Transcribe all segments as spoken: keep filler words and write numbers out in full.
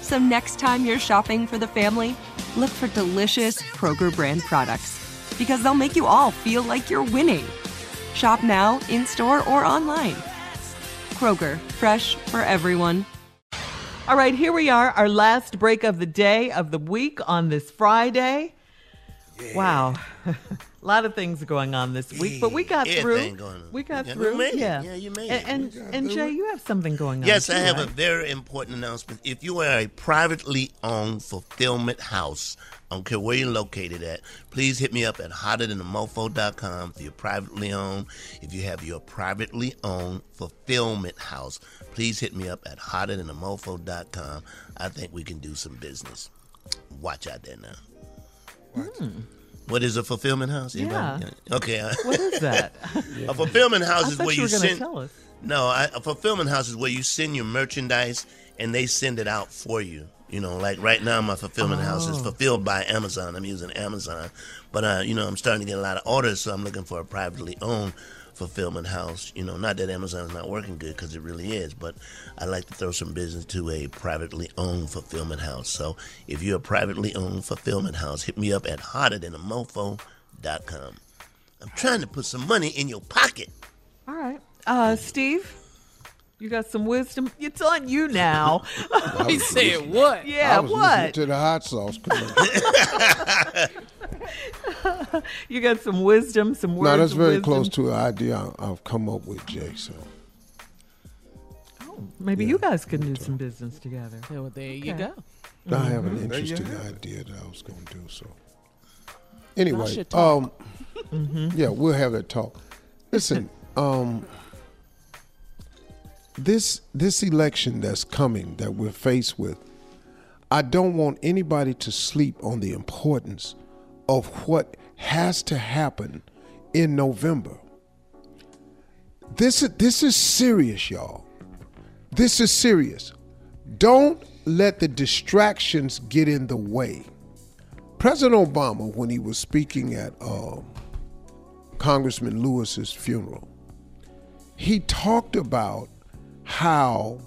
So next time you're shopping for the family, look for delicious Kroger brand products, because they'll make you all feel like you're winning. Shop now, in-store, or online. Kroger, fresh for everyone. All right, here we are, our last break of the day, of the week, on this Friday. Yeah. Wow. A lot of things going on this week, yeah. but we got Everything through. Going on. We got yeah, through. Yeah. yeah, you made and, it. And, and Jay, it. You have something going on. Yes, too, I have right? a very important announcement. If you are a privately owned fulfillment house, I don't care where you're located at, please hit me up at hotter than a mofo dot com if you're privately owned. If you have your privately owned fulfillment house, please hit me up at hotter than a mofo dot com. I think we can do some business. Watch out there now. Mm. What is a fulfillment house? Anybody? Yeah. Okay. What is that? A fulfillment house is where you, you send. Tell us. No, I, a fulfillment house is where you send your merchandise and they send it out for you. You know, like right now, my fulfillment oh. house is fulfilled by Amazon. I'm using Amazon. But, uh, you know, I'm starting to get a lot of orders, so I'm looking for a privately owned fulfillment house. You know, not that Amazon's not working good, because it really is, but I like to throw some business to a privately owned fulfillment house. So if you're a privately owned fulfilment house, hit me up at hotter than a mofo dot com. I'm trying to put some money in your pocket. All right. Uh, Steve? You got some wisdom. It's on you now. He said what? Yeah, I was what? To the hot sauce. You got some wisdom, some words. No, that's very wisdom. Close to an idea I've come up with, Jay. So, oh, maybe yeah, you guys can do some business together. Yeah, well, there okay. you go. I mm-hmm. have an interesting idea that I was going to do. So, anyway, um, mm-hmm. yeah, we'll have that talk. Listen, um. This this election that's coming, that we're faced with, I don't want anybody to sleep on the importance of what has to happen in November. This is, this is serious, y'all. This is serious. Don't let the distractions get in the way. President Obama, when he was speaking at uh, Congressman Lewis's funeral, he talked about how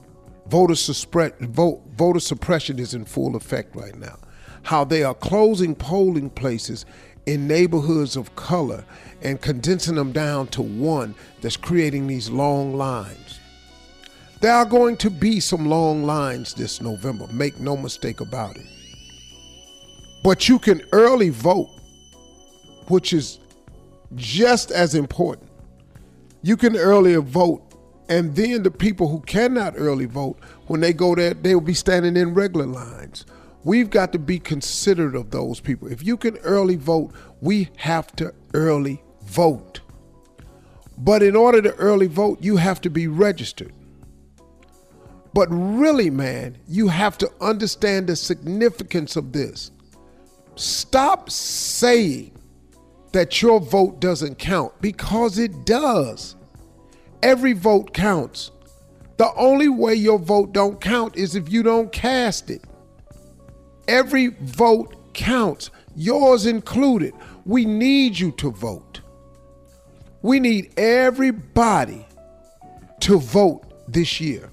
voter, suspre- vote, voter suppression is in full effect right now. How they are closing polling places in neighborhoods of color and condensing them down to one that's creating these long lines. There are going to be some long lines this November, make no mistake about it. But you can early vote, which is just as important. You can earlier vote, and then the people who cannot early vote, when they go there, they'll be standing in regular lines. We've got to be considerate of those people. If you can early vote, we have to early vote. But in order to early vote, you have to be registered. But really, man, you have to understand the significance of this. Stop saying that your vote doesn't count, because it does. Every vote counts. The only way your vote don't count is if you don't cast it. Every vote counts, yours included. We need you to vote. We need everybody to vote this year.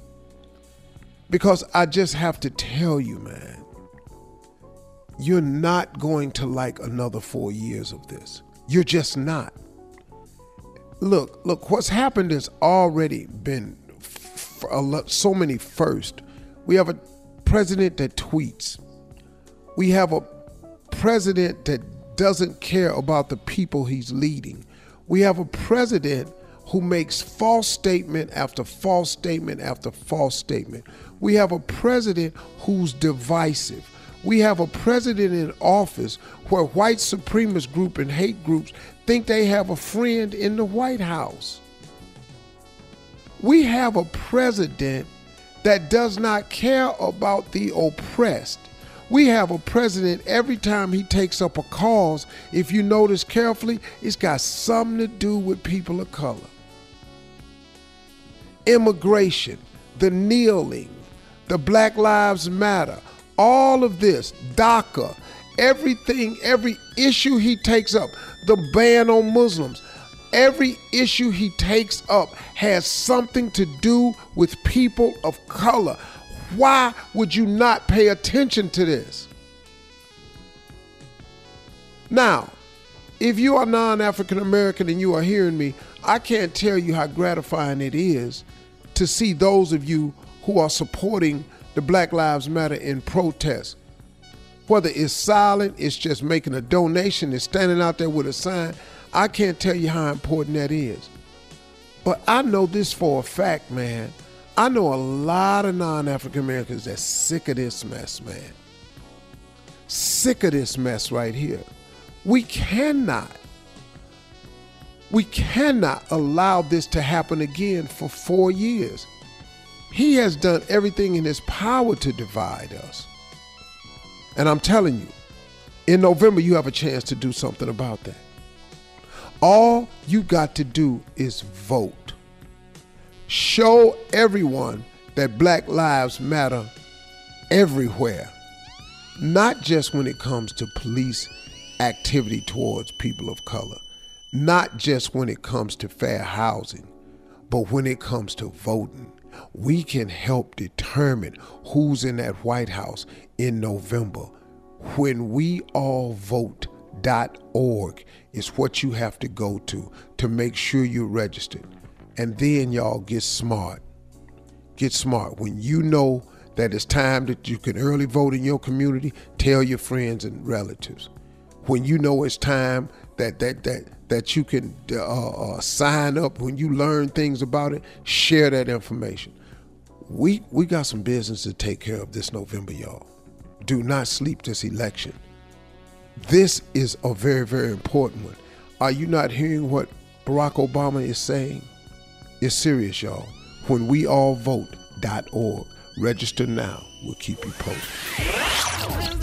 Because I just have to tell you, man, you're not going to like another four years of this. You're just not. Look, look, what's happened has already been f- a lot, so many firsts. We have a president that tweets. We have a president that doesn't care about the people he's leading. We have a president who makes false statement after false statement after false statement. We have a president who's divisive. We have a president in office where white supremacist group and hate groups think they have a friend in the White House. We have a president that does not care about the oppressed. We have a president, every time he takes up a cause, if you notice carefully, it's got something to do with people of color. Immigration, the kneeling, the Black Lives Matter, all of this, DACA, everything, every issue he takes up, the ban on Muslims, every issue he takes up has something to do with people of color. Why would you not pay attention to this? Now, if you are non-African American and you are hearing me, I can't tell you how gratifying it is to see those of you who are supporting the Black Lives Matter in protest. Whether it's silent, it's just making a donation, it's standing out there with a sign. I can't tell you how important that is. But I know this for a fact, man. I know a lot of non-African Americans that's sick of this mess, man. Sick of this mess right here. We cannot, we cannot allow this to happen again for four years. He has done everything in his power to divide us. And I'm telling you, in November, you have a chance to do something about that. All you got to do is vote. Show everyone that Black Lives Matter everywhere, not just when it comes to police activity towards people of color, not just when it comes to fair housing, but when it comes to voting. We can help determine who's in that White House in November. when we all vote dot org is what you have to go to to make sure you're registered. And then y'all get smart. Get smart. When you know that it's time that you can early vote in your community, tell your friends and relatives. When you know it's time that that that that you can uh, uh, sign up, when you learn things about it, share that information. We we got some business to take care of this November, y'all. Do not sleep this election. This is a very, very important one. Are you not hearing what Barack Obama is saying? It's serious, y'all. when we all vote dot org. Register now. We'll keep you posted.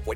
where